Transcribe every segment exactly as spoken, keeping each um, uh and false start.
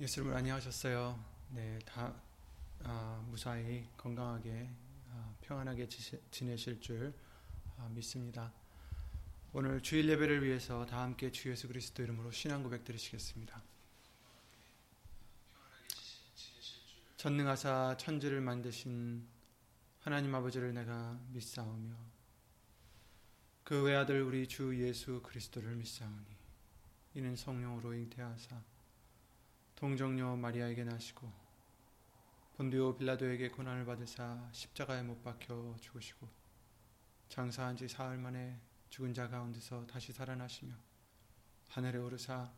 예수님을 안녕하셨어요. 네, 다 아, 무사히 건강하게 아, 평안하게 지시, 지내실 줄 아, 믿습니다. 오늘 주일 예배를 위해서 다 함께 주 예수 그리스도 이름으로 신앙 고백 드리시겠습니다. 전능하사 천지를 만드신 하나님 아버지를 내가 믿사오며 그 외아들 우리 주 예수 그리스도를 믿사오니 이는 성령으로 잉태하사 동정녀 마리아에게 나시고 본디오 빌라도에게 고난을 받으사 십자가에 못 박혀 죽으시고 장사한 지 사흘 만에 죽은 자 가운데서 다시 살아나시며 하늘에 오르사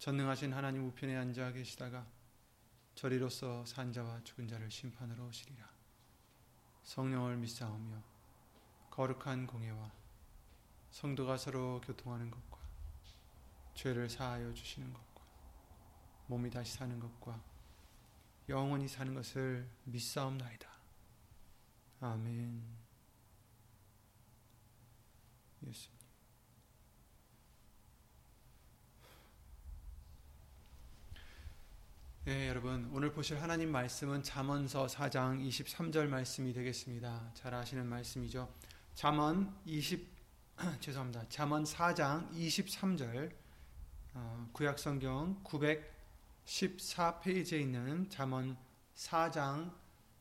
전능하신 하나님 우편에 앉아 계시다가 저리로서 산자와 죽은 자를 심판으로 오시리라. 성령을 믿사오며 거룩한 공회와 성도가 서로 교통하는 것과 죄를 사하여 주시는 것과 몸이 다시 사는 것과 영원히 사는 것을 믿사옵나이다. 아멘. 예수님. 네, 여러분, 오늘 보실 하나님 말씀은 잠언서 사 장 이십삼 절 말씀이 되겠습니다. 잘 아시는 말씀이죠. 잠언 이십 죄송합니다. 잠언 사 장 이십삼 절 어, 구약성경 구백십사 페이지에 있는 잠언 사 장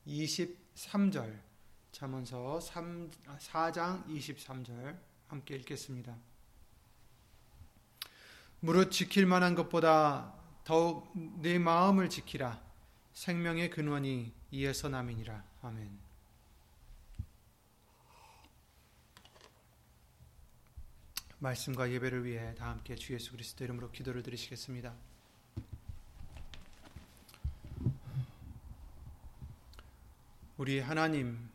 이십삼 절 잠언서 사 장 이십삼 절 함께 읽겠습니다. 무릇 지킬 만한 것보다 더욱 내 마음을 지키라. 생명의 근원이 이에서 남이니라. 아멘. 말씀과 예배를 위해 다 함께 주 예수 그리스도 이름으로 기도를 드리시겠습니다. 우리 하나님,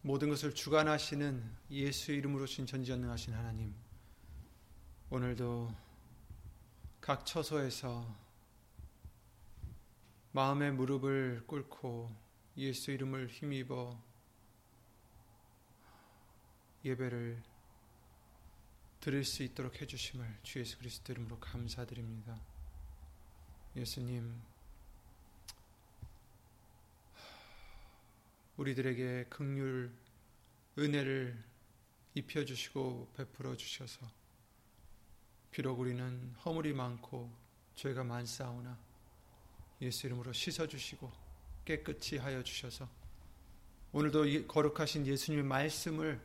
모든 것을 주관하시는 예수 이름으로 신 전지전능하신 하나님, 오늘도 각 처소에서 마음의 무릎을 꿇고 예수 이름을 힘입어 예배를 드릴 수 있도록 해주심을 주 예수 그리스도 이름으로 감사드립니다. 예수님, 우리들에게 긍휼, 은혜를 입혀주시고 베풀어 주셔서 비록 우리는 허물이 많고 죄가 많사오나 예수 이름으로 씻어주시고 깨끗이 하여 주셔서 오늘도 거룩하신 예수님의 말씀을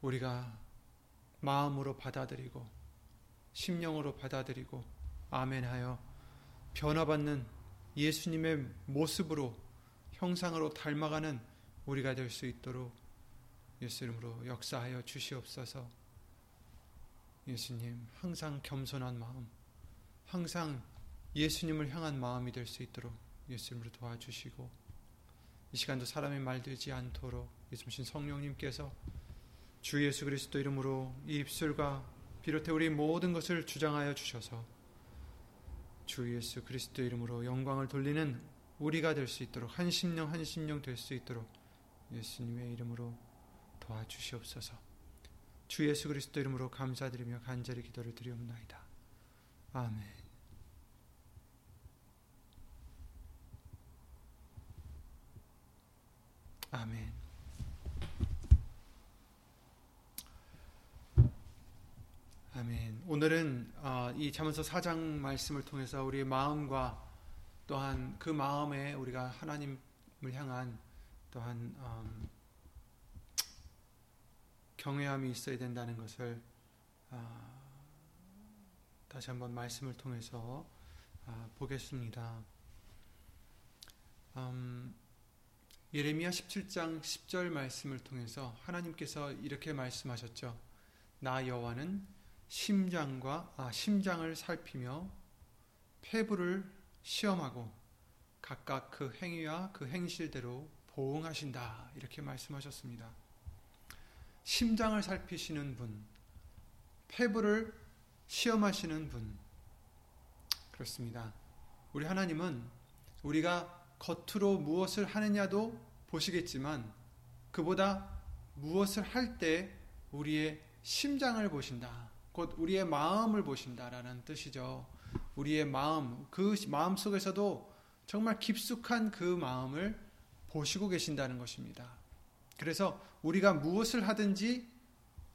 우리가 마음으로 받아들이고 심령으로 받아들이고 아멘하여 변화받는 예수님의 모습으로 형상으로 닮아가는 우리가 될 수 있도록 예수 이름으로 역사하여 주시옵소서. 예수님, 항상 겸손한 마음, 항상 예수님을 향한 마음이 될 수 있도록 예수님으로 도와주시고 이 시간도 사람의 말되지 않도록 예수님 성령님께서 주 예수 그리스도 이름으로 이 입술과 비롯해 우리 모든 것을 주장하여 주셔서 주 예수 그리스도 이름으로 영광을 돌리는 우리가 될 수 있도록 한 심령 한 심령 될 수 있도록 예수님의 이름으로 도와주시옵소서. 주 예수 그리스도 이름으로 감사드리며 간절히 기도를 드리옵나이다. 아멘. 아멘. 아멘. 오늘은 이 잠언서 사 장 말씀을 통해서 우리의 마음과 또한 그 마음에 우리가 하나님을 향한 또한 음, 경외함이 있어야 된다는 것을 다시 한번 말씀을 통해서 보겠습니다. 음, 예레미야 십칠 장 십 절 말씀을 통해서 하나님께서 이렇게 말씀하셨죠. 나 여호와는 심장과 아, 심장을 살피며 폐부를 시험하고 각각 그 행위와 그 행실대로 보응하신다. 이렇게 말씀하셨습니다. 심장을 살피시는 분, 폐부를 시험하시는 분. 그렇습니다. 우리 하나님은 우리가 겉으로 무엇을 하느냐도 보시겠지만 그보다 무엇을 할 때 우리의 심장을 보신다. 곧 우리의 마음을 보신다라는 뜻이죠. 우리의 마음, 그 마음 속에서도 정말 깊숙한 그 마음을 보시고 계신다는 것입니다. 그래서 우리가 무엇을 하든지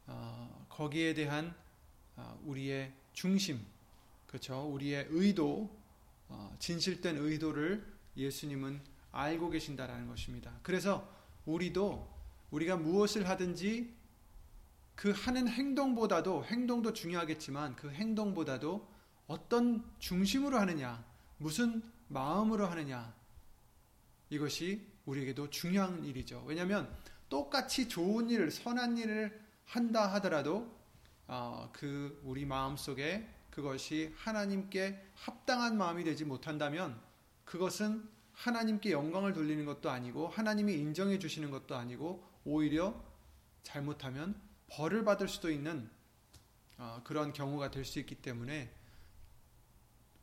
어, 거기에 대한 어, 우리의 중심, 그렇죠? 우리의 의도, 어, 진실된 의도를 예수님은 알고 계신다라는 것입니다. 그래서 우리도 우리가 무엇을 하든지 그 하는 행동보다도, 행동도 중요하겠지만 그 행동보다도 어떤 중심으로 하느냐, 무슨 마음으로 하느냐, 이것이 우리에게도 중요한 일이죠. 왜냐하면 똑같이 좋은 일, 선한 일을 한다 하더라도 어, 그 우리 마음속에 그것이 하나님께 합당한 마음이 되지 못한다면 그것은 하나님께 영광을 돌리는 것도 아니고 하나님이 인정해 주시는 것도 아니고 오히려 잘못하면 벌을 받을 수도 있는 어, 그런 경우가 될 수 있기 때문에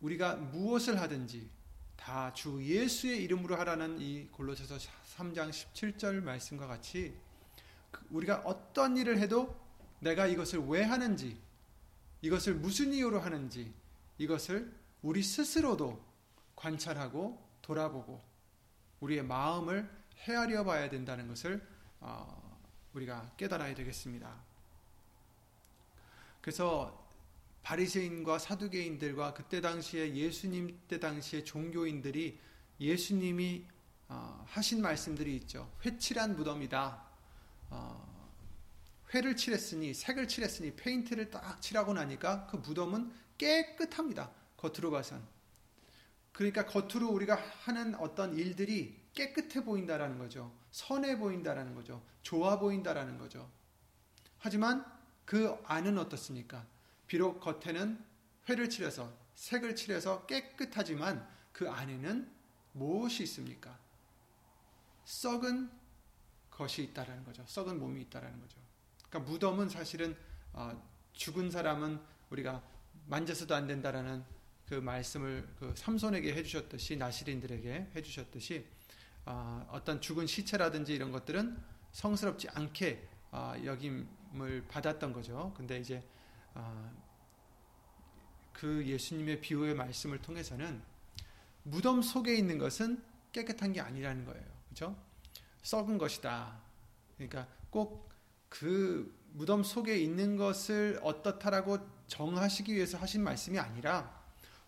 우리가 무엇을 하든지 다 주 예수의 이름으로 하라는 이 골로새서 삼 장 십칠 절 말씀과 같이 우리가 어떤 일을 해도 내가 이것을 왜 하는지, 이것을 무슨 이유로 하는지, 이것을 우리 스스로도 관찰하고 돌아보고 우리의 마음을 헤아려 봐야 된다는 것을 어, 우리가 깨달아야 되겠습니다. 그래서 바리새인과 사두개인들과 그때 당시에 예수님 때 당시에 종교인들이 예수님이 어, 하신 말씀들이 있죠. 회칠한 무덤이다. 어, 회를 칠했으니, 색을 칠했으니, 페인트를 딱 칠하고 나니까 그 무덤은 깨끗합니다. 겉으로 봐선. 그러니까 겉으로 우리가 하는 어떤 일들이 깨끗해 보인다라는 거죠. 선해 보인다라는 거죠. 좋아 보인다라는 거죠. 하지만 그 안은 어떻습니까? 비록 겉에는 회를 칠해서 색을 칠해서 깨끗하지만 그 안에는 무엇이 있습니까? 썩은 것이 있다라는 거죠. 썩은 몸이 있다라는 거죠. 그러니까 무덤은 사실은 죽은 사람은 우리가 만져서도 안 된다라는 그 말씀을 그 삼손에게 해주셨듯이, 나실인들에게 해주셨듯이 어떤 죽은 시체라든지 이런 것들은 성스럽지 않게 여김을 받았던 거죠. 근데 이제 아, 그 예수님의 비유의 말씀을 통해서는 무덤 속에 있는 것은 깨끗한 게 아니라는 거예요. 그렇죠? 썩은 것이다. 그러니까 꼭 그 무덤 속에 있는 것을 어떻다라고 정하시기 위해서 하신 말씀이 아니라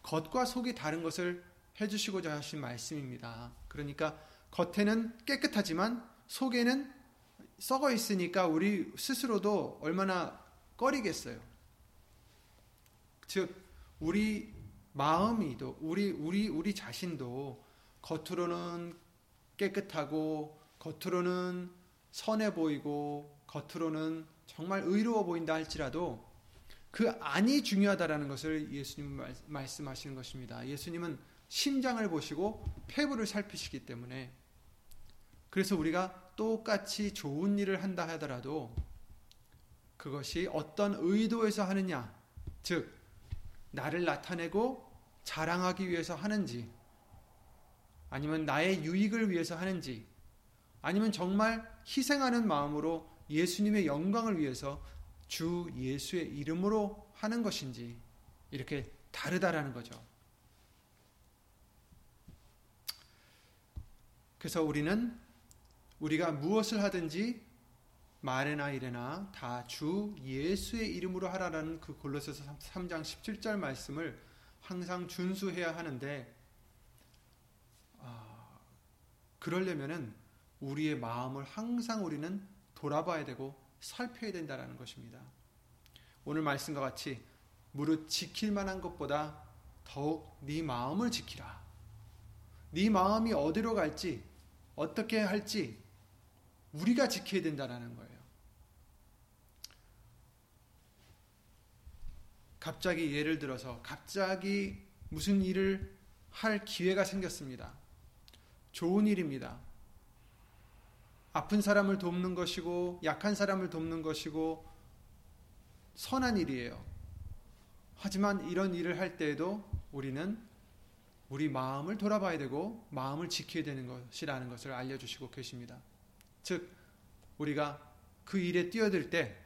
겉과 속이 다른 것을 해주시고자 하신 말씀입니다. 그러니까 겉에는 깨끗하지만 속에는 썩어 있으니까 우리 스스로도 얼마나 꺼리겠어요. 즉 우리 마음이도 우리 우리 우리 자신도 겉으로는 깨끗하고 겉으로는 선해 보이고 겉으로는 정말 의로워 보인다 할지라도 그 안이 중요하다라는 것을 예수님은 말씀하시는 것입니다. 예수님은 심장을 보시고 폐부를 살피시기 때문에, 그래서 우리가 똑같이 좋은 일을 한다 하더라도 그것이 어떤 의도에서 하느냐, 즉 나를 나타내고 자랑하기 위해서 하는지, 아니면 나의 유익을 위해서 하는지, 아니면 정말 희생하는 마음으로 예수님의 영광을 위해서 주 예수의 이름으로 하는 것인지, 이렇게 다르다라는 거죠. 그래서 우리는 우리가 무엇을 하든지 말이나 이래나 다 주 예수의 이름으로 하라라는 그 골로새서 삼 장 십칠 절 말씀을 항상 준수해야 하는데, 어, 그러려면은 우리의 마음을 항상 우리는 돌아봐야 되고 살펴야 된다라는 것입니다. 오늘 말씀과 같이 무릇 지킬 만한 것보다 더욱 네 마음을 지키라. 네 마음이 어디로 갈지 어떻게 할지 우리가 지켜야 된다라는 거예요. 갑자기 예를 들어서 갑자기 무슨 일을 할 기회가 생겼습니다. 좋은 일입니다. 아픈 사람을 돕는 것이고 약한 사람을 돕는 것이고 선한 일이에요. 하지만 이런 일을 할 때에도 우리는 우리 마음을 돌아봐야 되고 마음을 지켜야 되는 것이라는 것을 알려주시고 계십니다. 즉 우리가 그 일에 뛰어들 때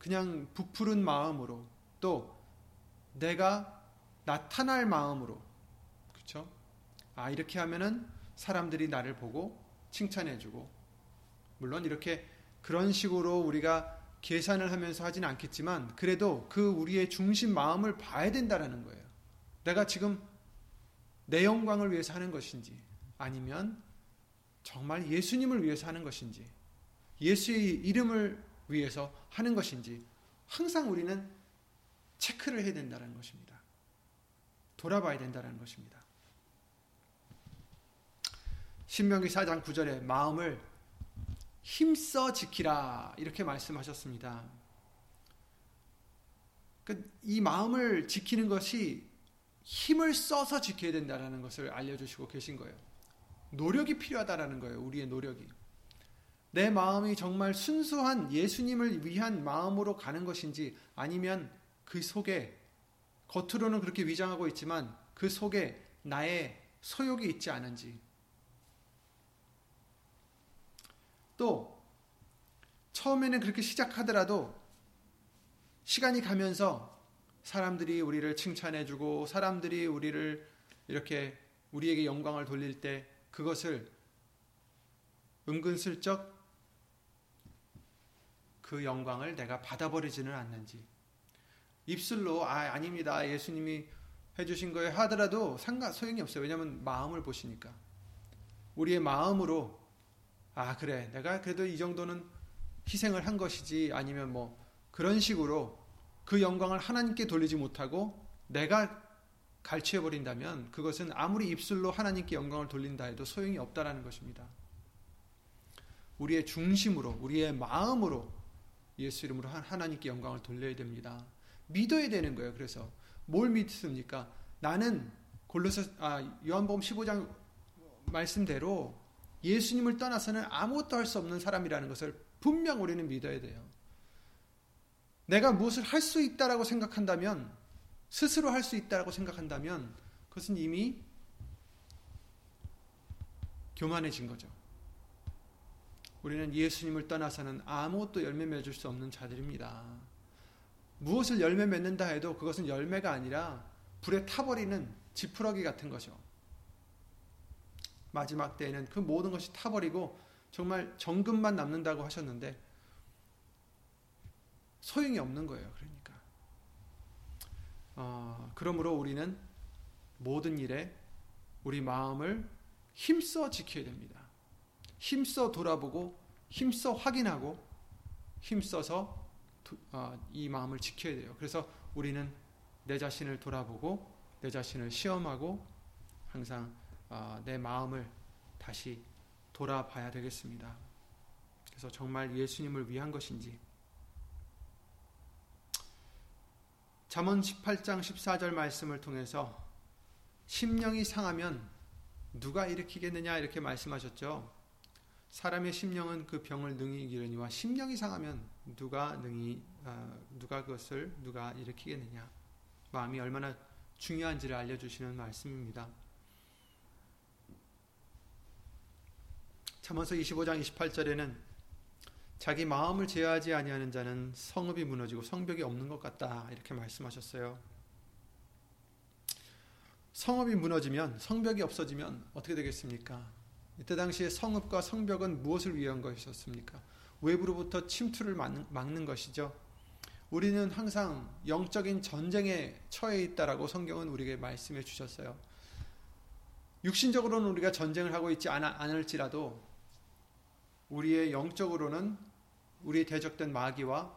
그냥 부풀은 마음으로, 또 내가 나타날 마음으로, 그렇죠? 아, 이렇게 하면은 사람들이 나를 보고 칭찬해주고, 물론 이렇게 그런 식으로 우리가 계산을 하면서 하진 않겠지만 그래도 그 우리의 중심 마음을 봐야 된다라는 거예요. 내가 지금 내 영광을 위해서 하는 것인지 아니면 정말 예수님을 위해서 하는 것인지, 예수의 이름을 위해서 하는 것인지 항상 우리는 체크를 해야 된다는 것입니다. 돌아봐야 된다는 것입니다. 신명기 사 장 구 절에 마음을 힘써 지키라 이렇게 말씀하셨습니다. 이 마음을 지키는 것이 힘을 써서 지켜야 된다는 것을 알려주시고 계신 거예요. 노력이 필요하다라는 거예요. 우리의 노력이. 내 마음이 정말 순수한 예수님을 위한 마음으로 가는 것인지 아니면 그 속에 겉으로는 그렇게 위장하고 있지만 그 속에 나의 소욕이 있지 않은지. 또 처음에는 그렇게 시작하더라도 시간이 가면서 사람들이 우리를 칭찬해주고 사람들이 우리를 이렇게 우리에게 영광을 돌릴 때 그것을 은근슬쩍 그 영광을 내가 받아버리지는 않는지, 입술로 아 아닙니다 예수님이 해주신 거에 하더라도 상관 소용이 없어요. 왜냐하면 마음을 보시니까. 우리의 마음으로 아 그래 내가 그래도 이 정도는 희생을 한 것이지, 아니면 뭐 그런 식으로 그 영광을 하나님께 돌리지 못하고 내가 갈취해버린다면 그것은 아무리 입술로 하나님께 영광을 돌린다 해도 소용이 없다라는 것입니다. 우리의 중심으로, 우리의 마음으로 예수 이름으로 하나님께 영광을 돌려야 됩니다. 믿어야 되는 거예요. 그래서 뭘 믿습니까? 나는 골로새 아, 요한복음 십오 장 말씀대로 예수님을 떠나서는 아무것도 할 수 없는 사람이라는 것을 분명 우리는 믿어야 돼요. 내가 무엇을 할 수 있다라고 생각한다면, 스스로 할 수 있다라고 생각한다면 그것은 이미 교만해진 거죠. 우리는 예수님을 떠나서는 아무것도 열매 맺을 수 없는 자들입니다. 무엇을 열매 맺는다 해도 그것은 열매가 아니라 불에 타버리는 지푸라기 같은 것이죠. 마지막 때에는 그 모든 것이 타버리고 정말 정금만 남는다고 하셨는데 소용이 없는 거예요. 그러니까 어, 그러므로 우리는 모든 일에 우리 마음을 힘써 지켜야 됩니다. 힘써 돌아보고 힘써 확인하고 힘써서 이 마음을 지켜야 돼요. 그래서 우리는 내 자신을 돌아보고 내 자신을 시험하고 항상 내 마음을 다시 돌아봐야 되겠습니다. 그래서 정말 예수님을 위한 것인지. 잠언 십팔 장 십사 절 말씀을 통해서 심령이 상하면 누가 일으키겠느냐 이렇게 말씀하셨죠. 사람의 심령은 그 병을 능히 이기려니와 심령이 상하면 누가 능히 어, 누가 그것을 누가 일으키겠느냐. 마음이 얼마나 중요한지를 알려주시는 말씀입니다. 잠언서 이십오 장 이십팔 절에는 자기 마음을 제어하지 아니하는 자는 성읍이 무너지고 성벽이 없는 것 같다 이렇게 말씀하셨어요. 성읍이 무너지면, 성벽이 없어지면 어떻게 되겠습니까? 이때 당시에 성읍과 성벽은 무엇을 위한 것이었습니까? 외부로부터 침투를 막는, 막는 것이죠. 우리는 항상 영적인 전쟁에 처해 있다라고 성경은 우리에게 말씀해 주셨어요. 육신적으로는 우리가 전쟁을 하고 있지 않아, 않을지라도 우리의 영적으로는 우리의 대적된 마귀와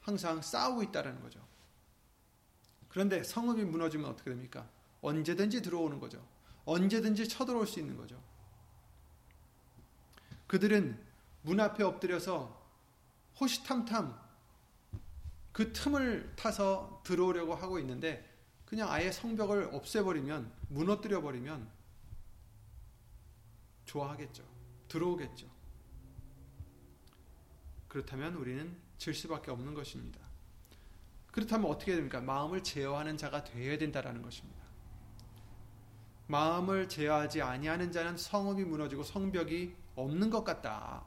항상 싸우고 있다는 거죠. 그런데 성읍이 무너지면 어떻게 됩니까? 언제든지 들어오는 거죠. 언제든지 쳐들어올 수 있는 거죠. 그들은 문 앞에 엎드려서 호시탐탐 그 틈을 타서 들어오려고 하고 있는데 그냥 아예 성벽을 없애버리면, 무너뜨려버리면 좋아하겠죠. 들어오겠죠. 그렇다면 우리는 질 수밖에 없는 것입니다. 그렇다면 어떻게 해야 됩니까? 마음을 제어하는 자가 되어야 된다라는 것입니다. 마음을 제어하지 아니하는 자는 성읍이 무너지고 성벽이 없는 것 같다.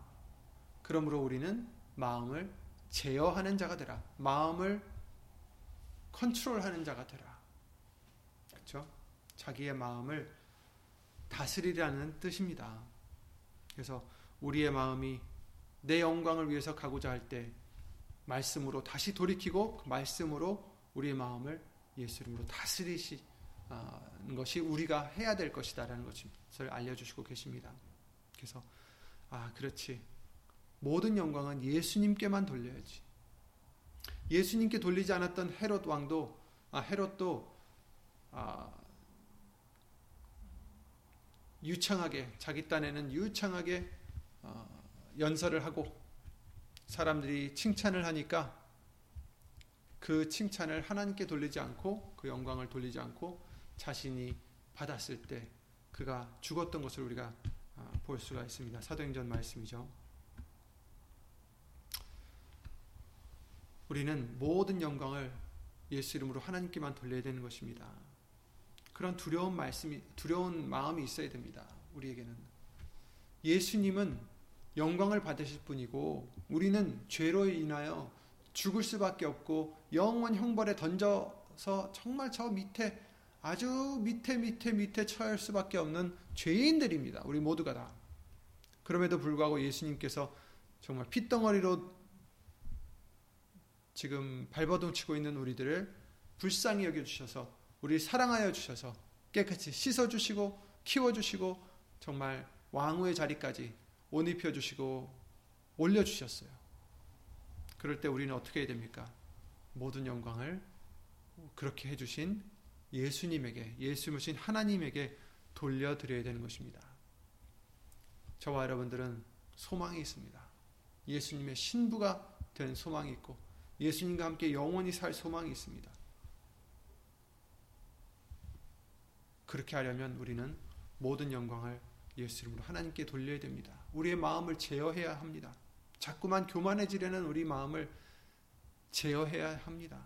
그러므로 우리는 마음을 제어하는 자가 되라. 마음을 컨트롤하는 자가 되라. 그렇죠? 자기의 마음을 다스리라는 뜻입니다. 그래서 우리의 마음이 내 영광을 위해서 가고자 할 때 말씀으로 다시 돌이키고 그 말씀으로 우리의 마음을 예수 이름으로 다스리시는 것이 우리가 해야 될 것이다라는 것을 알려주시고 계십니다. 그래서 아 그렇지, 모든 영광은 예수님께만 돌려야지. 예수님께 돌리지 않았던 헤롯 왕도 아 헤롯도 아, 유창하게 자기 딴에는 유창하게 어, 연설을 하고 사람들이 칭찬을 하니까 그 칭찬을 하나님께 돌리지 않고 그 영광을 돌리지 않고 자신이 받았을 때 그가 죽었던 것을 우리가 볼 수가 있습니다. 사도행전 말씀이죠. 우리는 모든 영광을 예수 이름으로 하나님께만 돌려야 되는 것입니다. 그런 두려운 말씀이 두려운 마음이 있어야 됩니다. 우리에게는 예수님은 영광을 받으실 분이고 우리는 죄로 인하여 죽을 수밖에 없고 영원 형벌에 던져서 정말 저 밑에 아주 밑에 밑에 밑에 처할 수밖에 없는 죄인들입니다. 우리 모두가 다. 그럼에도 불구하고 예수님께서 정말 핏덩어리로 지금 발버둥치고 있는 우리들을 불쌍히 여겨주셔서 우리 사랑하여 주셔서 깨끗이 씻어주시고 키워주시고 정말 왕후의 자리까지 옷 입혀주시고 올려주셨어요. 그럴 때 우리는 어떻게 해야 됩니까? 모든 영광을 그렇게 해주신 예수님에게, 예수님이신 하나님에게 돌려드려야 되는 것입니다. 저와 여러분들은 소망이 있습니다. 예수님의 신부가 된 소망이 있고 예수님과 함께 영원히 살 소망이 있습니다. 그렇게 하려면 우리는 모든 영광을 예수 이름으로 하나님께 돌려야 됩니다. 우리의 마음을 제어해야 합니다. 자꾸만 교만해지려는 우리 마음을 제어해야 합니다.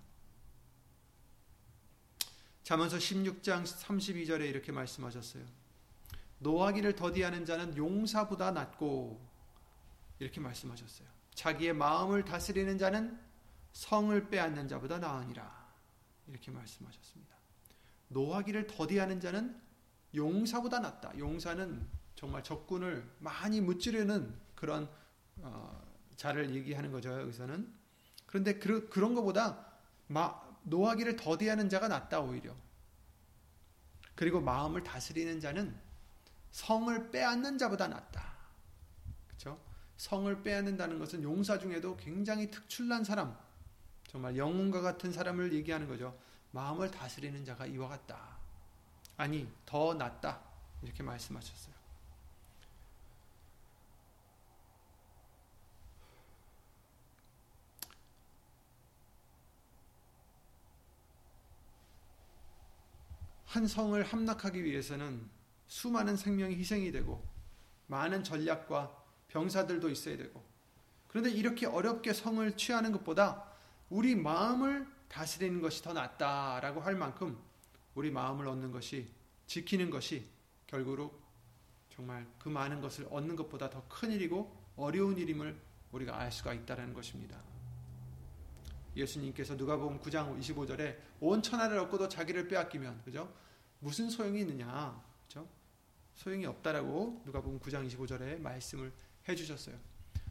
잠언서 십육 장 삼십이 절에 이렇게 말씀하셨어요. 노하기를 더디하는 자는 용사보다 낫고, 이렇게 말씀하셨어요. 자기의 마음을 다스리는 자는 성을 빼앗는 자보다 나으니라, 이렇게 말씀하셨습니다. 노하기를 더디하는 자는 용사보다 낫다. 용사는 정말 적군을 많이 무찌르는 그런 어, 자를 얘기하는 거죠, 여기서는. 그런데 그, 그런 것보다 마, 노하기를 더디하는 자가 낫다, 오히려. 그리고 마음을 다스리는 자는 성을 빼앗는 자보다 낫다. 그렇죠? 성을 빼앗는다는 것은 용사 중에도 굉장히 특출난 사람, 정말 영웅과 같은 사람을 얘기하는 거죠. 마음을 다스리는 자가 이와 같다. 아니, 더 낫다, 이렇게 말씀하셨어요. 한 성을 함락하기 위해서는 수많은 생명이 희생이 되고 많은 전략과 병사들도 있어야 되고, 그런데 이렇게 어렵게 성을 취하는 것보다 우리 마음을 다스리는 것이 더 낫다라고 할 만큼 우리 마음을 얻는 것이, 지키는 것이 결국으로 정말 그 많은 것을 얻는 것보다 더 큰 일이고 어려운 일임을 우리가 알 수가 있다는 것입니다. 예수님께서 누가복음 구 장 이십오 절에 온 천하를 얻고도 자기를 빼앗기면, 그죠? 무슨 소용이 있느냐, 그죠? 소용이 없다라고 누가복음 구 장 이십오 절에 말씀을 해주셨어요.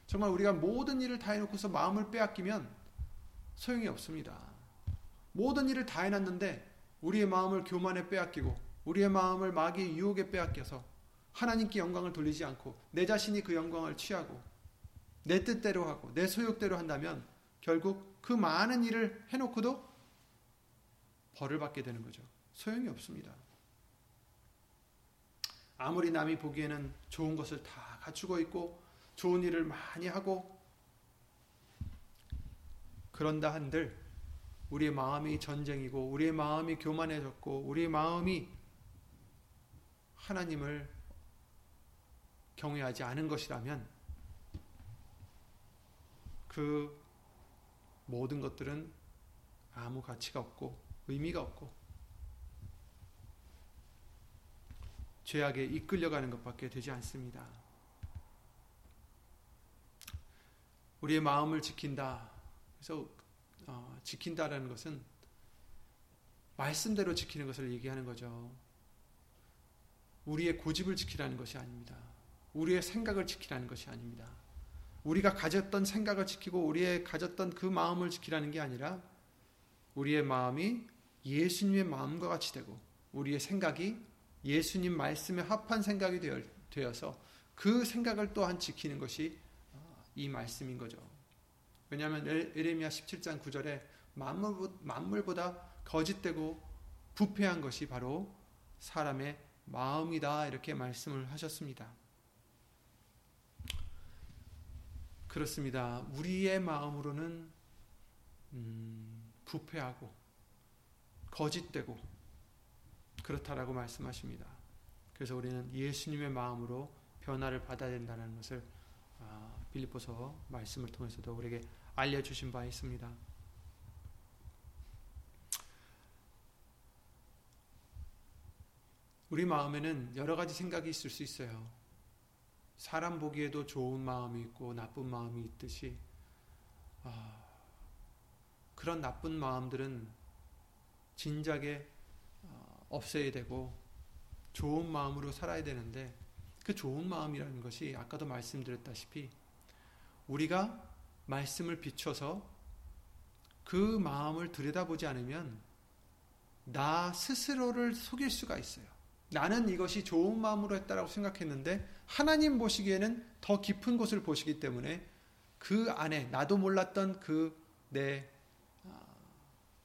정말 우리가 모든 일을 다 해놓고서 마음을 빼앗기면 소용이 없습니다. 모든 일을 다 해놨는데 우리의 마음을 교만에 빼앗기고 우리의 마음을 마귀의 유혹에 빼앗겨서 하나님께 영광을 돌리지 않고 내 자신이 그 영광을 취하고 내 뜻대로 하고 내 소욕대로 한다면 결국 그 많은 일을 해놓고도 벌을 받게 되는 거죠. 소용이 없습니다. 아무리 남이 보기에는 좋은 것을 다 갖추고 있고 좋은 일을 많이 하고 그런다 한들 우리의 마음이 전쟁이고 우리의 마음이 교만해졌고 우리의 마음이 하나님을 경외하지 않은 것이라면 그 모든 것들은 아무 가치가 없고 의미가 없고 죄악에 이끌려가는 것밖에 되지 않습니다. 우리의 마음을 지킨다. 그래서 어, 지킨다라는 것은 말씀대로 지키는 것을 얘기하는 거죠. 우리의 고집을 지키라는 것이 아닙니다. 우리의 생각을 지키라는 것이 아닙니다. 우리가 가졌던 생각을 지키고 우리의 가졌던 그 마음을 지키라는 게 아니라 우리의 마음이 예수님의 마음과 같이 되고 우리의 생각이 예수님 말씀에 합한 생각이 되어서 그 생각을 또한 지키는 것이 이 말씀인 거죠. 왜냐하면 예레미야 십칠 장 구 절에 만물보다 거짓되고 부패한 것이 바로 사람의 마음이다 이렇게 말씀을 하셨습니다. 그렇습니다. 우리의 마음으로는 음, 부패하고 거짓되고 그렇다라고 말씀하십니다. 그래서 우리는 예수님의 마음으로 변화를 받아야 된다는 것을 어, 빌립보서 말씀을 통해서도 우리에게 알려주신 바 있습니다. 우리 마음에는 여러 가지 생각이 있을 수 있어요. 사람 보기에도 좋은 마음이 있고 나쁜 마음이 있듯이 어, 그런 나쁜 마음들은 진작에 어, 없애야 되고 좋은 마음으로 살아야 되는데 그 좋은 마음이라는 것이 아까도 말씀드렸다시피 우리가 말씀을 비춰서 그 마음을 들여다보지 않으면 나 스스로를 속일 수가 있어요. 나는 이것이 좋은 마음으로 했다라고 생각했는데 하나님 보시기에는 더 깊은 곳을 보시기 때문에 그 안에 나도 몰랐던 그 내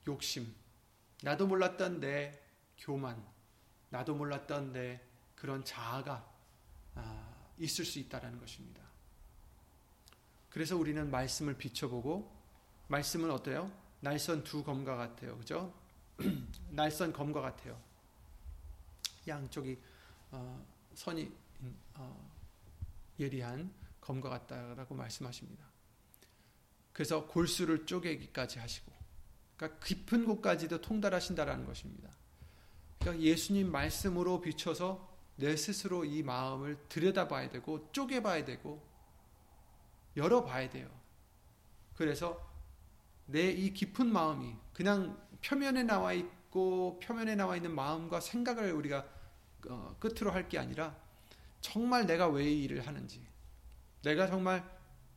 욕심, 나도 몰랐던 내 교만, 나도 몰랐던 내 그런 자아가 있을 수 있다라는 것입니다. 그래서 우리는 말씀을 비춰보고 말씀은 어때요? 날선 두 검과 같아요. 그죠? 날선 검과 같아요. 양쪽이 어, 선이 어, 예리한 검과 같다라고 말씀하십니다. 그래서 골수를 쪼개기까지 하시고 그러니까 깊은 곳까지도 통달하신다라는 것입니다. 그러니까 예수님 말씀으로 비춰서 내 스스로 이 마음을 들여다봐야 되고 쪼개봐야 되고 열어봐야 돼요. 그래서 내 이 깊은 마음이 그냥 표면에 나와 있 표면에 나와 있는 마음과 생각을 우리가 어, 끝으로 할 게 아니라 정말 내가 왜 이 일을 하는지, 내가 정말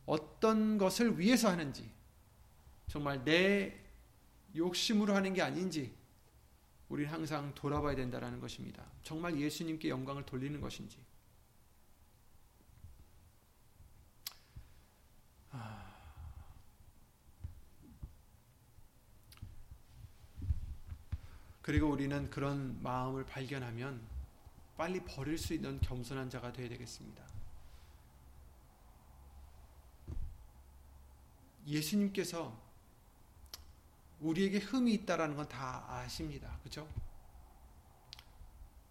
어떤 것을 위해서 하는지, 정말 내 욕심으로 하는 게 아닌지 우리는 항상 돌아봐야 된다라는 것입니다. 정말 예수님께 영광을 돌리는 것인지. 아... 그리고 우리는 그런 마음을 발견하면 빨리 버릴 수 있는 겸손한 자가 되어야 되겠습니다. 예수님께서 우리에게 흠이 있다라는 건 다 아십니다. 그렇죠?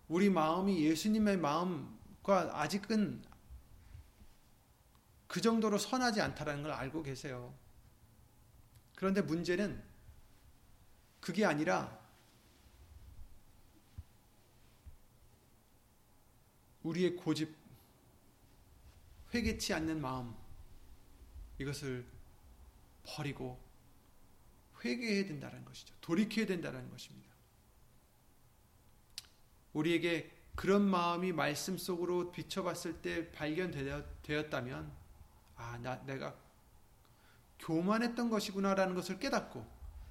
우리 마음이 예수님의 마음과 아직은 그 정도로 선하지 않다라는 걸 알고 계세요. 그런데 문제는 그게 아니라 우리의 고집, 회개치 않는 마음, 이것을 버리고 회개해야 된다는 것이죠. 돌이켜야 된다는 것입니다. 우리에게 그런 마음이 말씀 속으로 비춰봤을 때 발견되었다면 아, 나, 내가 교만했던 것이구나라는 것을 깨닫고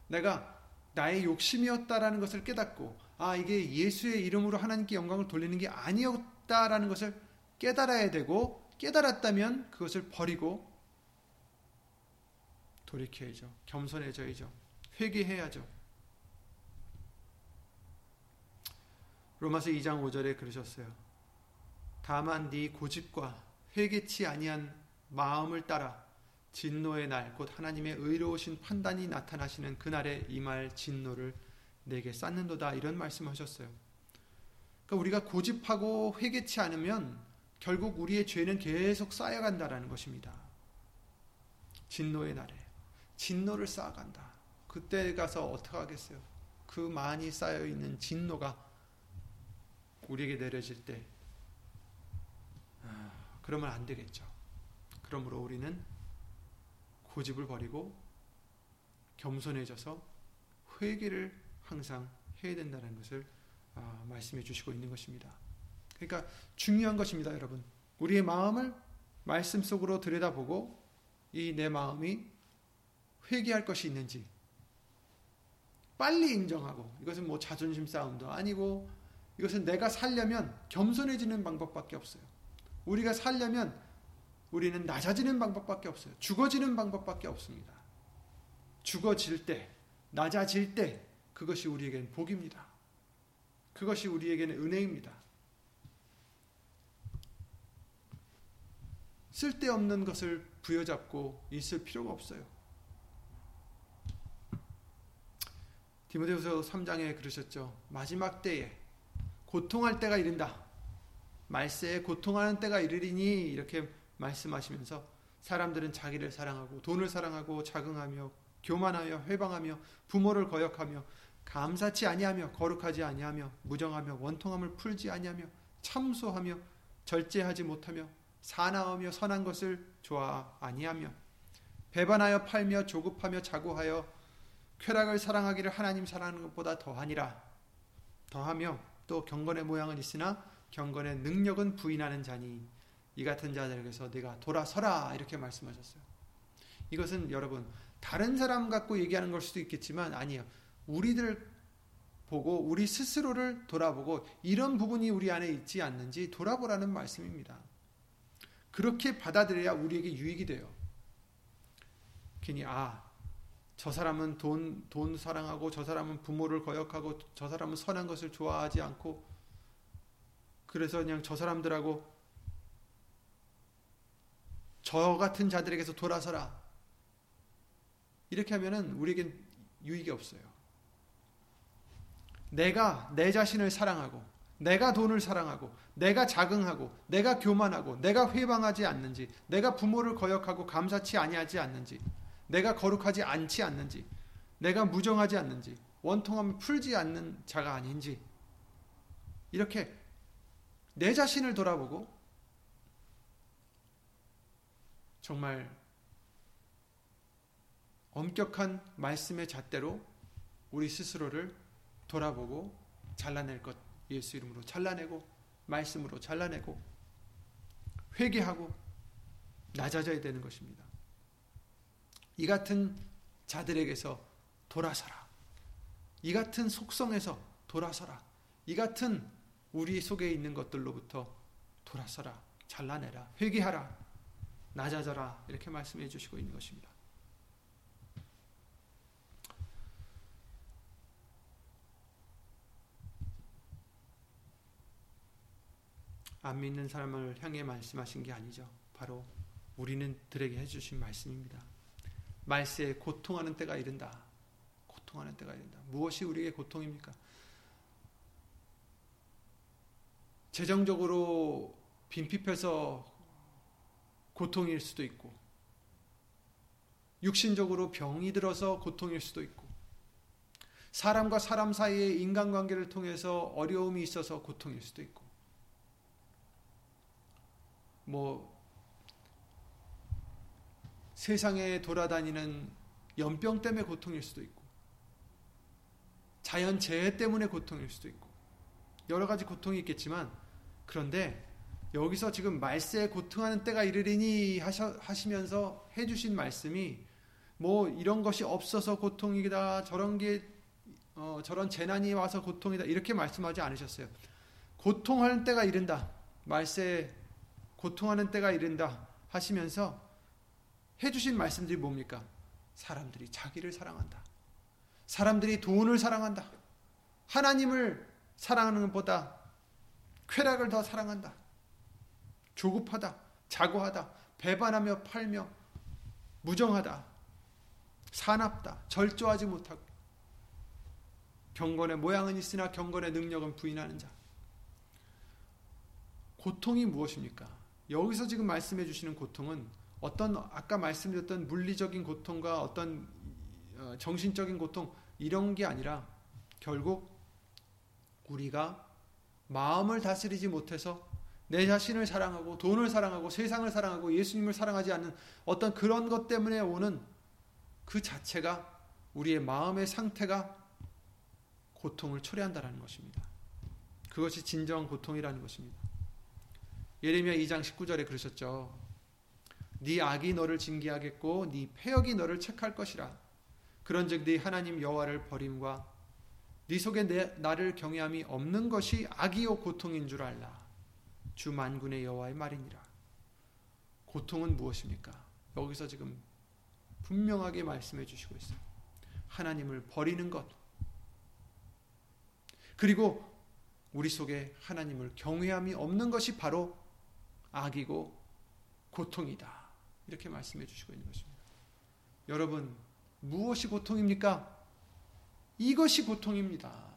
내가 나의 욕심이었다라는 것을 깨닫고 아, 이게 예수의 이름으로 하나님께 영광을 돌리는 게 아니었다 라는 것을 깨달아야 되고 깨달았다면 그것을 버리고 돌이켜야죠. 겸손해져야죠. 회개해야죠. 로마서 이 장 오 절에 그러셨어요. 다만 네 고집과 회개치 아니한 마음을 따라 진노의 날 곧 하나님의 의로우신 판단이 나타나시는 그날에 임할 진노를 내게 쌓는도다 이런 말씀하셨어요. 그러니까 우리가 고집하고 회개치 않으면 결국 우리의 죄는 계속 쌓여간다라는 것입니다. 진노의 날에 진노를 쌓아간다. 그때 가서 어떡하겠어요? 그 많이 쌓여있는 진노가 우리에게 내려질 때 그러면 안 되겠죠. 그러므로 우리는 고집을 버리고 겸손해져서 회개를 항상 해야 된다는 것을 아, 말씀해 주시고 있는 것입니다. 그러니까 중요한 것입니다, 여러분. 우리의 마음을 말씀 속으로 들여다보고 이 내 마음이 회개할 것이 있는지 빨리 인정하고, 이것은 뭐 자존심 싸움도 아니고 이것은 내가 살려면 겸손해지는 방법밖에 없어요. 우리가 살려면 우리는 낮아지는 방법밖에 없어요. 죽어지는 방법밖에 없습니다. 죽어질 때, 낮아질 때 그것이 우리에게는 복입니다. 그것이 우리에게는 은혜입니다. 쓸데없는 것을 부여잡고 있을 필요가 없어요. 디모데후서 삼 장에 그러셨죠. 마지막 때에 고통할 때가 이른다. 말세에 고통하는 때가 이르리니, 이렇게 말씀하시면서 사람들은 자기를 사랑하고 돈을 사랑하고 자긍하며 교만하여 회방하며 부모를 거역하며 감사치 아니하며 거룩하지 아니하며 무정하며 원통함을 풀지 아니하며 참소하며 절제하지 못하며 사나우며 선한 것을 좋아 아니하며 배반하여 팔며 조급하며 자고하여 쾌락을 사랑하기를 하나님 사랑하는 것보다 더하니라. 더하며 또 경건의 모양은 있으나 경건의 능력은 부인하는 자니 이 같은 자들에게서 네가 돌아서라, 이렇게 말씀하셨어요. 이것은 여러분 다른 사람 갖고 얘기하는 걸 수도 있겠지만 아니에요. 우리들 보고 우리 스스로를 돌아보고 이런 부분이 우리 안에 있지 않는지 돌아보라는 말씀입니다. 그렇게 받아들여야 우리에게 유익이 돼요. 괜히 아, 저 사람은 돈, 돈 사랑하고 저 사람은 부모를 거역하고 저 사람은 선한 것을 좋아하지 않고 그래서 그냥 저 사람들하고 저 같은 자들에게서 돌아서라, 이렇게 하면은 우리에겐 유익이 없어요. 내가 내 자신을 사랑하고 내가 돈을 사랑하고 내가 자긍하고 내가 교만하고 내가 회방하지 않는지, 내가 부모를 거역하고 감사치 아니하지 않는지, 내가 거룩하지 않지 않는지, 내가 무정하지 않는지, 원통함을 풀지 않는 자가 아닌지, 이렇게 내 자신을 돌아보고 정말 엄격한 말씀의 잣대로 우리 스스로를 돌아보고 잘라낼 것, 예수 이름으로 잘라내고 말씀으로 잘라내고 회개하고 낮아져야 되는 것입니다. 이 같은 자들에게서 돌아서라. 이 같은 속성에서 돌아서라. 이 같은 우리 속에 있는 것들로부터 돌아서라. 잘라내라. 회개하라. 낮아져라. 이렇게 말씀해 주시고 있는 것입니다. 안 믿는 사람을 향해 말씀하신 게 아니죠. 바로 우리는 들에게 해주신 말씀입니다. 말세에 고통하는 때가 이른다. 고통하는 때가 이른다. 무엇이 우리에게 고통입니까? 재정적으로 빈핍해서 고통일 수도 있고, 육신적으로 병이 들어서 고통일 수도 있고, 사람과 사람 사이의 인간관계를 통해서 어려움이 있어서 고통일 수도 있고, 뭐 세상에 돌아다니는 연병 때문에 고통일 수도 있고, 자연재해 때문에 고통일 수도 있고, 여러 가지 고통이 있겠지만, 그런데 여기서 지금 말세에 고통하는 때가 이르리니 하셔, 하시면서 해주신 말씀이 뭐 이런 것이 없어서 고통이다, 저런 게 어, 저런 재난이 와서 고통이다, 이렇게 말씀하지 않으셨어요. 고통하는 때가 이른다, 말세에 고통하는 때가 이른다 하시면서 해주신 말씀들이 뭡니까? 사람들이 자기를 사랑한다. 사람들이 돈을 사랑한다. 하나님을 사랑하는 것보다 쾌락을 더 사랑한다. 조급하다. 자고하다. 배반하며 팔며 무정하다. 사납다. 절조하지 못하고 경건의 모양은 있으나 경건의 능력은 부인하는 자. 고통이 무엇입니까? 여기서 지금 말씀해 주시는 고통은 어떤 아까 말씀드렸던 물리적인 고통과 어떤 정신적인 고통, 이런 게 아니라 결국 우리가 마음을 다스리지 못해서 내 자신을 사랑하고 돈을 사랑하고 세상을 사랑하고 예수님을 사랑하지 않는 어떤 그런 것 때문에 오는 그 자체가, 우리의 마음의 상태가 고통을 초래한다라는 것입니다. 그것이 진정 고통이라는 것입니다. 예레미야 이 장 십구 절에 그러셨죠. 네 악이 너를 징계하겠고 네 패역이 너를 책할 것이라. 그런즉 네 하나님 여호와를 버림과 네 속에 내, 나를 경외함이 없는 것이 악이요 고통인 줄 알라. 주 만군의 여호와의 말이니라. 고통은 무엇입니까? 여기서 지금 분명하게 말씀해 주시고 있어요. 하나님을 버리는 것, 그리고 우리 속에 하나님을 경외함이 없는 것이 바로 악이고 고통이다, 이렇게 말씀해 주시고 있는 것입니다. 여러분, 무엇이 고통입니까? 이것이 고통입니다.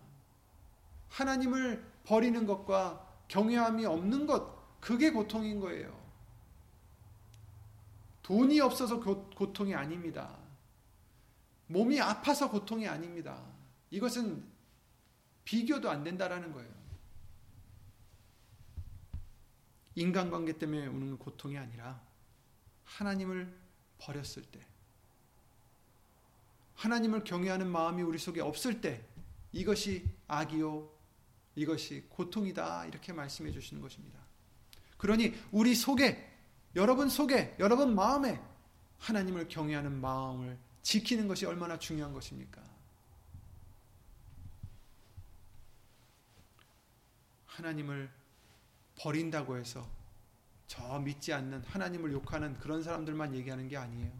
하나님을 버리는 것과 경외함이 없는 것, 그게 고통인 거예요. 돈이 없어서 고, 고통이 아닙니다. 몸이 아파서 고통이 아닙니다. 이것은 비교도 안 된다라는 거예요. 인간관계 때문에 오는 고통이 아니라 하나님을 버렸을 때, 하나님을 경외하는 마음이 우리 속에 없을 때, 이것이 악이요 이것이 고통이다, 이렇게 말씀해 주시는 것입니다. 그러니 우리 속에, 여러분 속에, 여러분 마음에 하나님을 경외하는 마음을 지키는 것이 얼마나 중요한 것입니까? 하나님을 버린다고 해서 저 믿지 않는, 하나님을 욕하는 그런 사람들만 얘기하는 게 아니에요.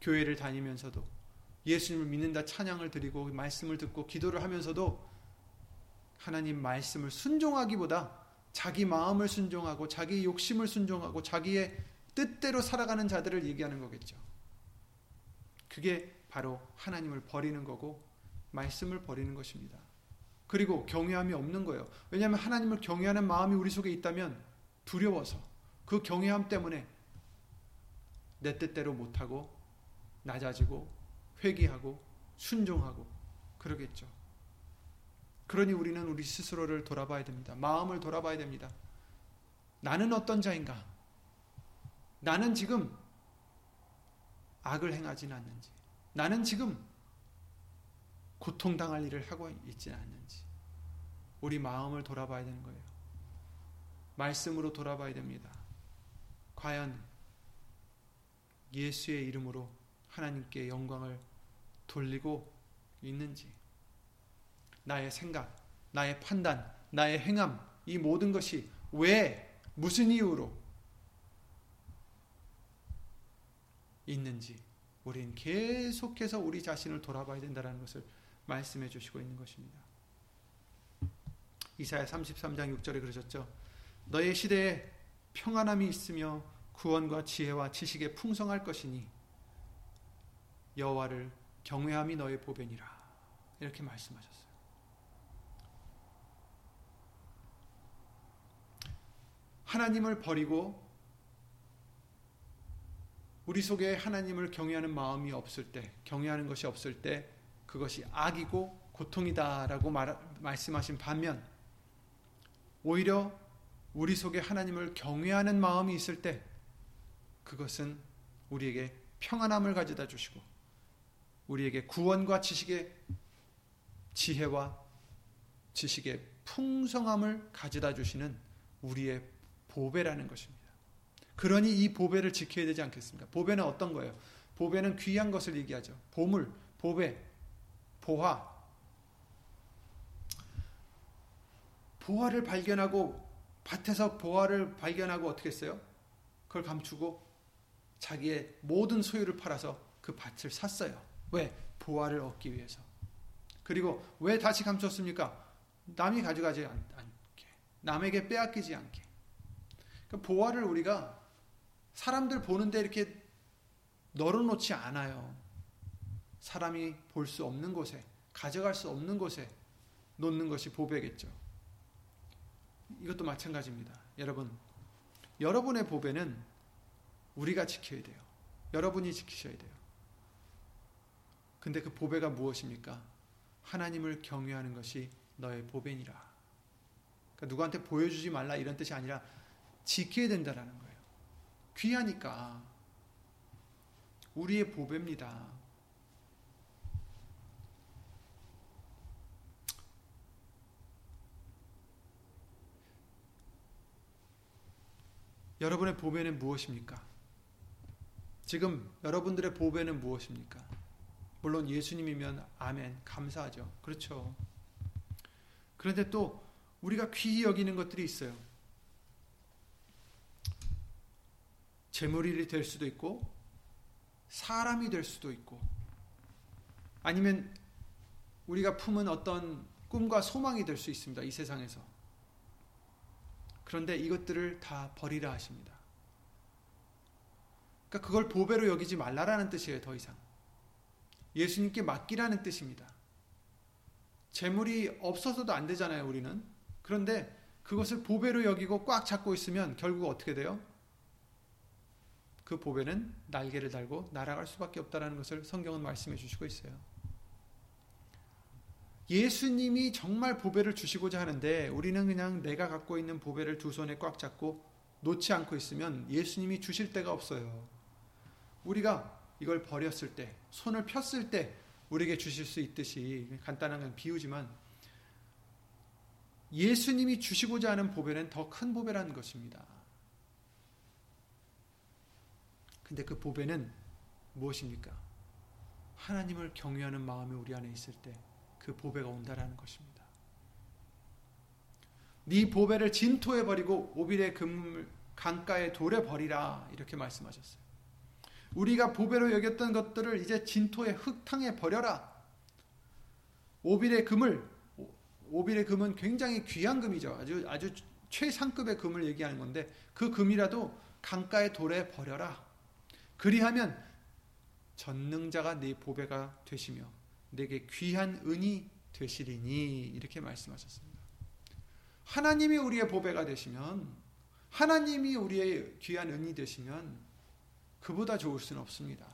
교회를 다니면서도 예수님을 믿는다 찬양을 드리고 말씀을 듣고 기도를 하면서도 하나님 말씀을 순종하기보다 자기 마음을 순종하고 자기 욕심을 순종하고 자기의 뜻대로 살아가는 자들을 얘기하는 거겠죠. 그게 바로 하나님을 버리는 거고 말씀을 버리는 것입니다. 그리고 경외함이 없는 거예요. 왜냐하면 하나님을 경외하는 마음이 우리 속에 있다면 두려워서, 그 경외함 때문에 내 뜻대로 못하고 낮아지고 회개하고 순종하고 그러겠죠. 그러니 우리는 우리 스스로를 돌아봐야 됩니다. 마음을 돌아봐야 됩니다. 나는 어떤 자인가? 나는 지금 악을 행하지는 않는지, 나는 지금 고통당할 일을 하고 있지는 않는지, 우리 마음을 돌아봐야 되는 거예요. 말씀으로 돌아봐야 됩니다. 과연 예수의 이름으로 하나님께 영광을 돌리고 있는지, 나의 생각, 나의 판단, 나의 행함, 이 모든 것이 왜, 무슨 이유로 있는지 우리는 계속해서 우리 자신을 돌아봐야 된다는 것을 말씀해 주시고 있는 것입니다. 이사야 삼십삼 장 육 절에 그러셨죠. 너의 시대에 평안함이 있으며 구원과 지혜와 지식에 풍성할 것이니 여호와를 경외함이 너의 보배니라, 이렇게 말씀하셨어요. 하나님을 버리고 우리 속에 하나님을 경외하는 마음이 없을 때, 경외하는 것이 없을 때, 그것이 악이고 고통이다라고 말, 말씀하신 반면, 오히려 우리 속에 하나님을 경외하는 마음이 있을 때 그것은 우리에게 평안함을 가져다 주시고 우리에게 구원과 지식의 지혜와 지식의 풍성함을 가져다 주시는 우리의 보배라는 것입니다. 그러니 이 보배를 지켜야 되지 않겠습니까? 보배는 어떤 거예요? 보배는 귀한 것을 얘기하죠. 보물, 보배, 보화. 보화를 발견하고, 밭에서 보화를 발견하고 어떻게 했어요? 그걸 감추고 자기의 모든 소유를 팔아서 그 밭을 샀어요. 왜? 보화를 얻기 위해서. 그리고 왜 다시 감췄습니까? 남이 가져가지 않게, 남에게 빼앗기지 않게. 그러니까 보화를 우리가 사람들 보는데 이렇게 널어놓지 않아요. 사람이 볼 수 없는 곳에, 가져갈 수 없는 곳에 놓는 것이 보배겠죠. 이것도 마찬가지입니다. 여러분, 여러분의 보배는 우리가 지켜야 돼요. 여러분이 지키셔야 돼요. 근데 그 보배가 무엇입니까? 하나님을 경외하는 것이 너의 보배니라. 그러니까 누구한테 보여주지 말라 이런 뜻이 아니라 지켜야 된다라는 거예요. 귀하니까. 우리의 보배입니다. 여러분의 보배는 무엇입니까? 지금 여러분들의 보배는 무엇입니까? 물론 예수님이면 아멘, 감사하죠. 그렇죠. 그런데 또 우리가 귀히 여기는 것들이 있어요. 재물이 될 수도 있고 사람이 될 수도 있고 아니면 우리가 품은 어떤 꿈과 소망이 될 수 있습니다. 이 세상에서. 그런데 이것들을 다 버리라 하십니다. 그러니까 그걸 보배로 여기지 말라라는 뜻이에요. 더 이상. 예수님께 맡기라는 뜻입니다. 재물이 없어서도 안 되잖아요. 우리는. 그런데 그것을 보배로 여기고 꽉 잡고 있으면 결국 어떻게 돼요? 그 보배는 날개를 달고 날아갈 수밖에 없다는 것을 성경은 말씀해 주시고 있어요. 예수님이 정말 보배를 주시고자 하는데 우리는 그냥 내가 갖고 있는 보배를 두 손에 꽉 잡고 놓지 않고 있으면 예수님이 주실 때가 없어요. 우리가 이걸 버렸을 때, 손을 폈을 때 우리에게 주실 수 있듯이 간단한 비유지만 예수님이 주시고자 하는 보배는 더 큰 보배라는 것입니다. 근데 그 보배는 무엇입니까? 하나님을 경외하는 마음이 우리 안에 있을 때 그 보배가 온다라는 것입니다. 네 보배를 진토에 버리고 오빌의 금을 강가에 돌에 버리라 이렇게 말씀하셨어요. 우리가 보배로 여겼던 것들을 이제 진토의 흙탕에 버려라. 오빌의 금을, 오빌의 금은 굉장히 귀한 금이죠. 아주 아주 최상급의 금을 얘기하는 건데 그 금이라도 강가의 돌에 버려라. 그리하면 전능자가 네 보배가 되시며 내게 귀한 은이 되시리니 이렇게 말씀하셨습니다. 하나님이 우리의 보배가 되시면 하나님이 우리의 귀한 은이 되시면 그보다 좋을 수는 없습니다.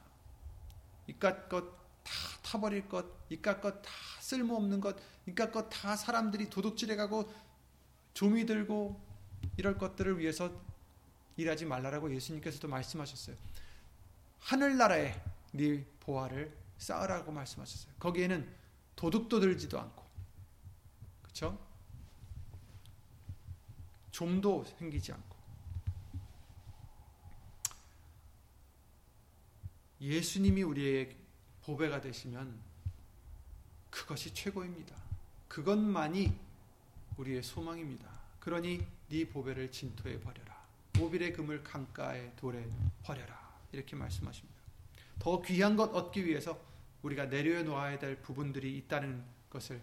이깟 것 다 타버릴 것, 이깟 것 다 쓸모없는 것, 이깟 것 다 사람들이 도둑질해가고 조미 들고 이럴 것들을 위해서 일하지 말라라고 예수님께서도 말씀하셨어요. 하늘나라에 네 보화를 쌓으라고 말씀하셨어요. 거기에는 도둑도 들지도 않고, 그렇죠? 좀도 생기지 않고. 예수님이 우리의 보배가 되시면 그것이 최고입니다. 그것만이 우리의 소망입니다. 그러니 네 보배를 진토에 버려라. 오빌의 금을 강가에 돌에 버려라. 이렇게 말씀하십니다. 더 귀한 것 얻기 위해서 우리가 내려놓아야 될 부분들이 있다는 것을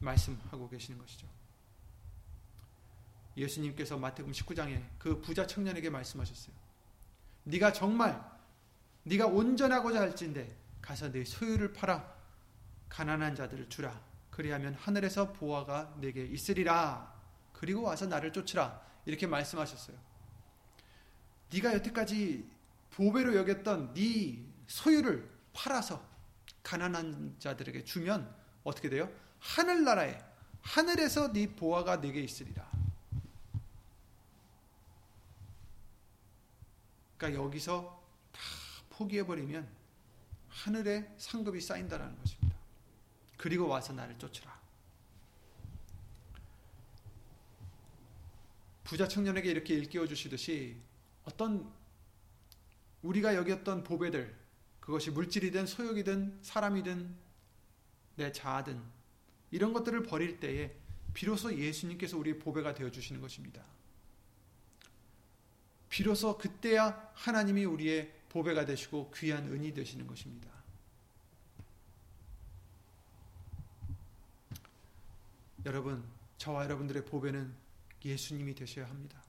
말씀하고 계시는 것이죠. 예수님께서 마태복음 십구 장에 그 부자 청년에게 말씀하셨어요. 네가 정말 네가 온전하고자 할진대 가서 네 소유를 팔아 가난한 자들을 주라. 그리하면 하늘에서 보화가 네게 있으리라. 그리고 와서 나를 쫓으라. 이렇게 말씀하셨어요. 네가 여태까지 보배로 여겼던 네 소유를 팔아서 가난한 자들에게 주면 어떻게 돼요? 하늘나라에 하늘에서 네 보화가 네게 있으리라. 그러니까 여기서 다 포기해버리면 하늘에 상급이 쌓인다라는 것입니다. 그리고 와서 나를 쫓으라. 부자 청년에게 이렇게 일깨워주시듯이 어떤 우리가 여겼던 보배들, 그것이 물질이든 소욕이든 사람이든 내 자아든 이런 것들을 버릴 때에 비로소 예수님께서 우리의 보배가 되어주시는 것입니다. 비로소 그때야 하나님이 우리의 보배가 되시고 귀한 은이 되시는 것입니다. 여러분, 저와 여러분들의 보배는 예수님이 되셔야 합니다.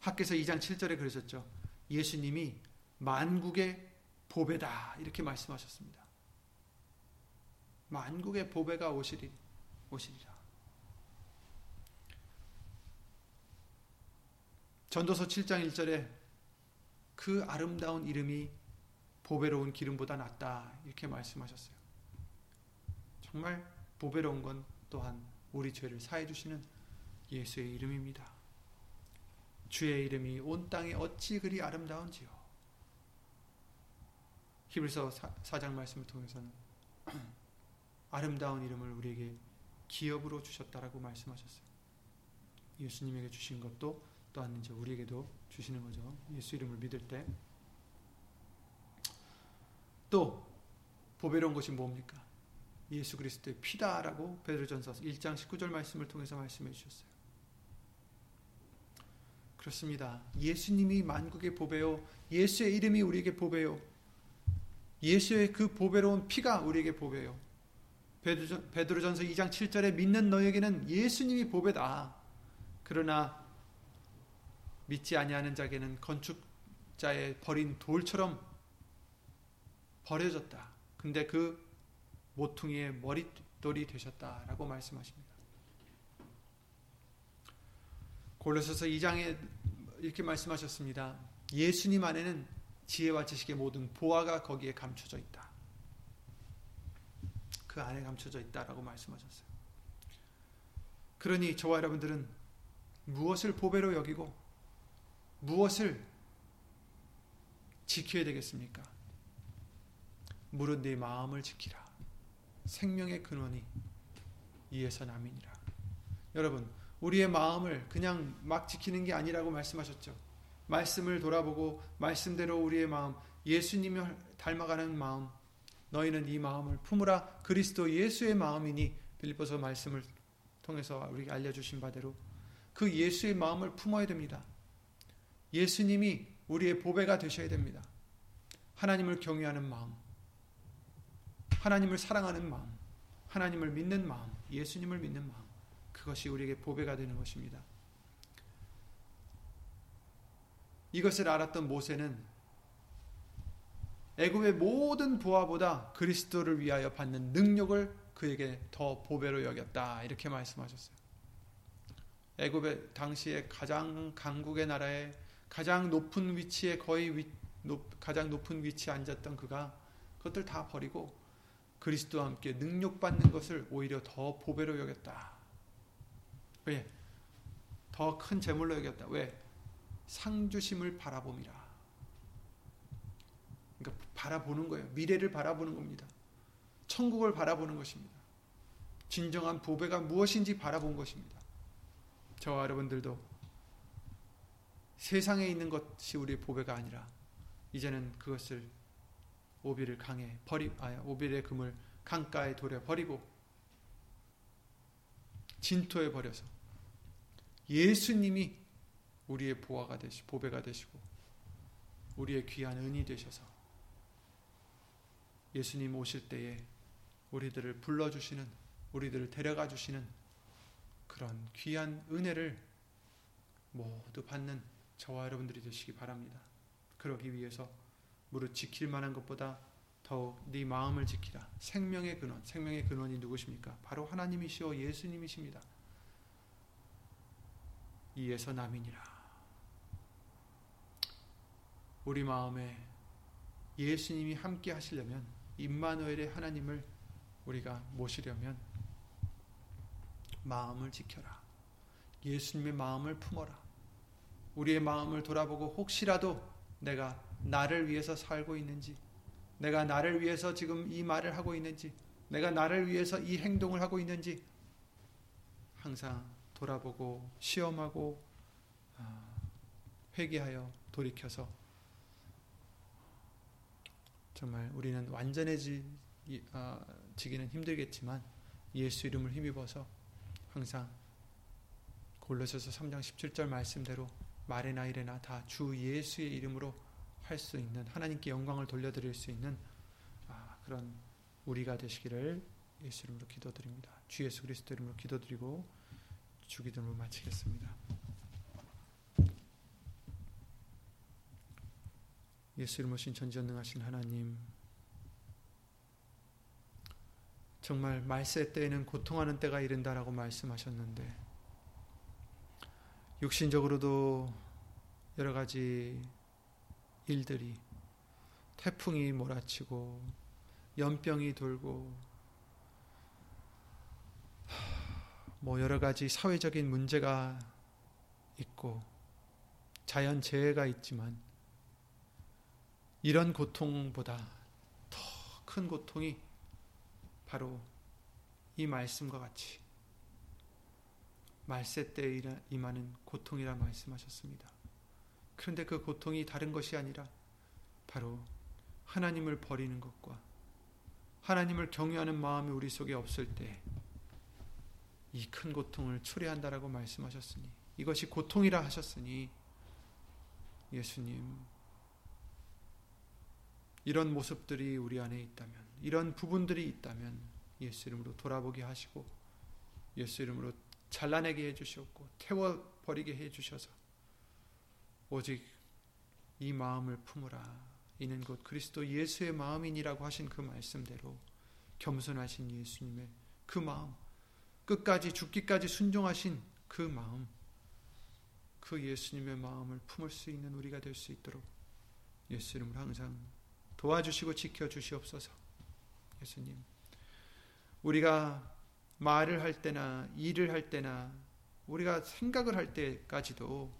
학개서 이 장 칠 절에 그러셨죠. 예수님이 만국의 보배다 이렇게 말씀하셨습니다. 만국의 보배가 오시리, 오시리라. 전도서 칠 장 일 절에 그 아름다운 이름이 보배로운 기름보다 낫다 이렇게 말씀하셨어요. 정말 보배로운 건 또한 우리 죄를 사해 주시는 예수의 이름입니다. 주의 이름이 온 땅에 어찌 그리 아름다운지요. 히브리서 사 장 말씀을 통해서는 아름다운 이름을 우리에게 기업으로 주셨다라고 말씀하셨어요. 예수님에게 주신 것도 또한 이제 우리에게도 주시는 거죠. 예수 이름을 믿을 때. 또 보배로운 것이 뭡니까? 예수 그리스도의 피다라고 베드로전서 일 장 십구 절 말씀을 통해서 말씀해 주셨어요. 그렇습니다. 예수님이 만국의 보배요, 예수의 이름이 우리에게 보배요, 예수의 그 보배로운 피가 우리에게 보배요. 베드로전서 이 장 칠 절에 믿는 너에게는 예수님이 보배다. 그러나 믿지 아니하는 자에게는 건축자의 버린 돌처럼 버려졌다. 근데 그 모퉁이의 머릿돌이 되셨다라고 말씀하십니다. 골로새서 이 장에 이렇게 말씀하셨습니다. 예수님 안에는 지혜와 지식의 모든 보화가 거기에 감춰져 있다. 그 안에 감춰져 있다라고 말씀하셨어요. 그러니 저와 여러분들은 무엇을 보배로 여기고 무엇을 지켜야 되겠습니까? 무릇 네 마음을 지키라. 생명의 근원이 이에서 남이니라. 여러분, 우리의 마음을 그냥 막 지키는 게 아니라고 말씀하셨죠. 말씀을 돌아보고 말씀대로 우리의 마음, 예수님을 닮아가는 마음, 너희는 이 마음을 품으라. 그리스도 예수의 마음이니, 빌립보서 말씀을 통해서 우리에게 알려주신 바대로 그 예수의 마음을 품어야 됩니다. 예수님이 우리의 보배가 되셔야 됩니다. 하나님을 경외하는 마음, 하나님을 사랑하는 마음, 하나님을 믿는 마음, 예수님을 믿는 마음, 그것이 우리에게 보배가 되는 것입니다. 이것을 알았던 모세는 애굽의 모든 보화보다 그리스도를 위하여 받는 능력을 그에게 더 보배로 여겼다, 이렇게 말씀하셨어요. 애굽의 당시에 가장 강국의 나라에 가장 높은 위치에 거의 위, 높, 가장 높은 위치에 앉았던 그가 그것들 다 버리고 그리스도와 함께 능력받는 것을 오히려 더 보배로 여겼다. 왜? 더 큰 재물로 여겼다. 왜? 상주심을 바라봅니다. 그러니까 바라보는 거예요. 미래를 바라보는 겁니다. 천국을 바라보는 것입니다. 진정한 보배가 무엇인지 바라본 것입니다. 저와 여러분들도 세상에 있는 것이 우리의 보배가 아니라 이제는 그것을 오비를 강에 버리, 아, 오비의 금을 강가에 돌려 버리고 진토에 버려서 예수님이 우리의 보화가 되시, 보배가 되시고 우리의 귀한 은이 되셔서 예수님 오실 때에 우리들을 불러주시는, 우리들을 데려가 주시는 그런 귀한 은혜를 모두 받는 저와 여러분들이 되시기 바랍니다. 그러기 위해서 무릇 지킬 만한 것보다 더욱 네 마음을 지키라. 생명의 근원, 생명의 근원이 누구십니까? 바로 하나님이시오 예수님이십니다. 이에서 남이니라. 우리 마음에 예수님이 함께 하시려면, 임마누엘의 하나님을 우리가 모시려면 마음을 지켜라. 예수님의 마음을 품어라. 우리의 마음을 돌아보고 혹시라도 내가 나를 위해서 살고 있는지, 내가 나를 위해서 지금 이 말을 하고 있는지, 내가 나를 위해서 이 행동을 하고 있는지 항상 돌아보고 시험하고 회개하여 돌이켜서 정말 우리는 완전해지기는 힘들겠지만 예수 이름을 힘입어서 항상 골로새서 삼 장 십칠 절 말씀대로 말에나 이래나 다 주 예수의 이름으로 할 수 있는, 하나님께 영광을 돌려드릴 수 있는 그런 우리가 되시기를 예수 이름으로 기도드립니다. 주 예수 그리스도 이름으로 기도드리고 주 기도를 마치겠습니다. 예수 이름으로 전지전능하신 하나님, 정말 말세 때에는 고통하는 때가 이른다라고 말씀하셨는데 육신적으로도 여러 가지 일들이, 태풍이 몰아치고 연병이 돌고 뭐 여러 가지 사회적인 문제가 있고 자연재해가 있지만 이런 고통보다 더 큰 고통이 바로 이 말씀과 같이 말세 때에 임하는 고통이라 말씀하셨습니다. 그런데 그 고통이 다른 것이 아니라 바로 하나님을 버리는 것과 하나님을 경외하는 마음이 우리 속에 없을 때 이 큰 고통을 초래한다라고 말씀하셨으니, 이것이 고통이라 하셨으니, 예수님, 이런 모습들이 우리 안에 있다면, 이런 부분들이 있다면 예수 이름으로 돌아보게 하시고 예수 이름으로 잘라내게 해주셨고 태워버리게 해주셔서 오직 이 마음을 품으라, 이는 곧 그리스도 예수의 마음이니라고 하신 그 말씀대로 겸손하신 예수님의 그 마음, 끝까지 죽기까지 순종하신 그 마음, 그 예수님의 마음을 품을 수 있는 우리가 될 수 있도록 예수 이름으로 항상 도와주시고 지켜주시옵소서. 예수님, 우리가 말을 할 때나 일을 할 때나 우리가 생각을 할 때까지도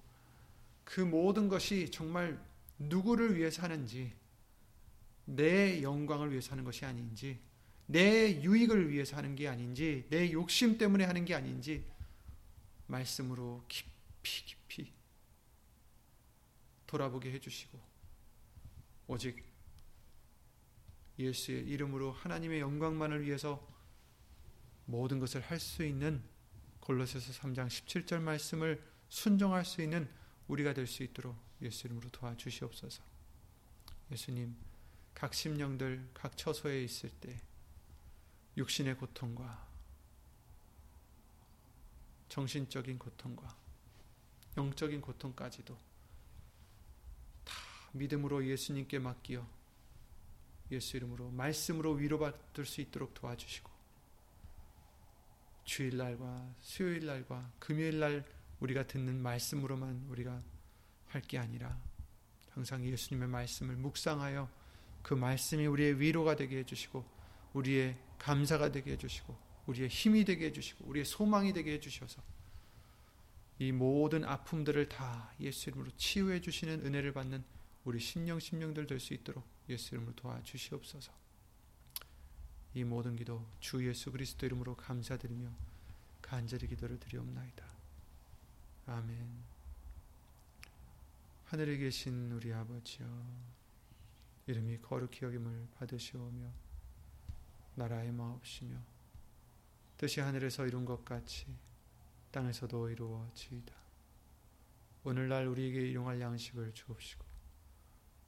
그 모든 것이 정말 누구를 위해서 하는지, 내 영광을 위해서 하는 것이 아닌지, 내 유익을 위해서 하는 게 아닌지, 내 욕심 때문에 하는 게 아닌지 말씀으로 깊이 깊이 돌아보게 해주시고 오직 예수의 이름으로 하나님의 영광만을 위해서 모든 것을 할 수 있는 골로새서 삼 장 십칠 절 말씀을 순종할 수 있는 우리가 될 수 있도록 예수 이름으로 도와주시옵소서. 예수님, 각 심령들 각 처소에 있을 때 육신의 고통과 정신적인 고통과 영적인 고통까지도 다 믿음으로 예수님께 맡기어 예수 이름으로 말씀으로 위로받을 수 있도록 도와주시고, 주일날과 수요일날과 금요일날 우리가 듣는 말씀으로만 우리가 할 게 아니라 항상 예수님의 말씀을 묵상하여 그 말씀이 우리의 위로가 되게 해주시고 우리의 감사가 되게 해주시고 우리의 힘이 되게 해주시고 우리의 소망이 되게 해주셔서 이 모든 아픔들을 다 예수 이름으로 치유해 주시는 은혜를 받는 우리 심령 심령들 될 수 있도록 예수 이름으로 도와주시옵소서. 이 모든 기도 주 예수 그리스도 이름으로 감사드리며 간절히 기도를 드리옵나이다. 아멘. 하늘에 계신 우리 아버지여, 이름이 거룩히 여김을 받으시오며 나라의 마옵시며 뜻이 하늘에서 이룬 것 같이 땅에서도 이루어지이다. 오늘날 우리에게 일용할 양식을 주옵시고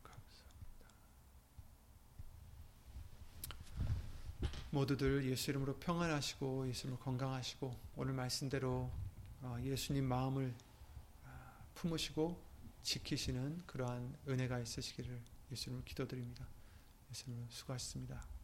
감사합니다. 모두들 예수 이름으로 평안하시고 예수 이름으로 건강하시고 오늘 말씀대로 예수님 마음을 품으시고 지키시는 그러한 은혜가 있으시기를 예수 이름으로 기도드립니다. 예수 이름으로 수고하셨습니다.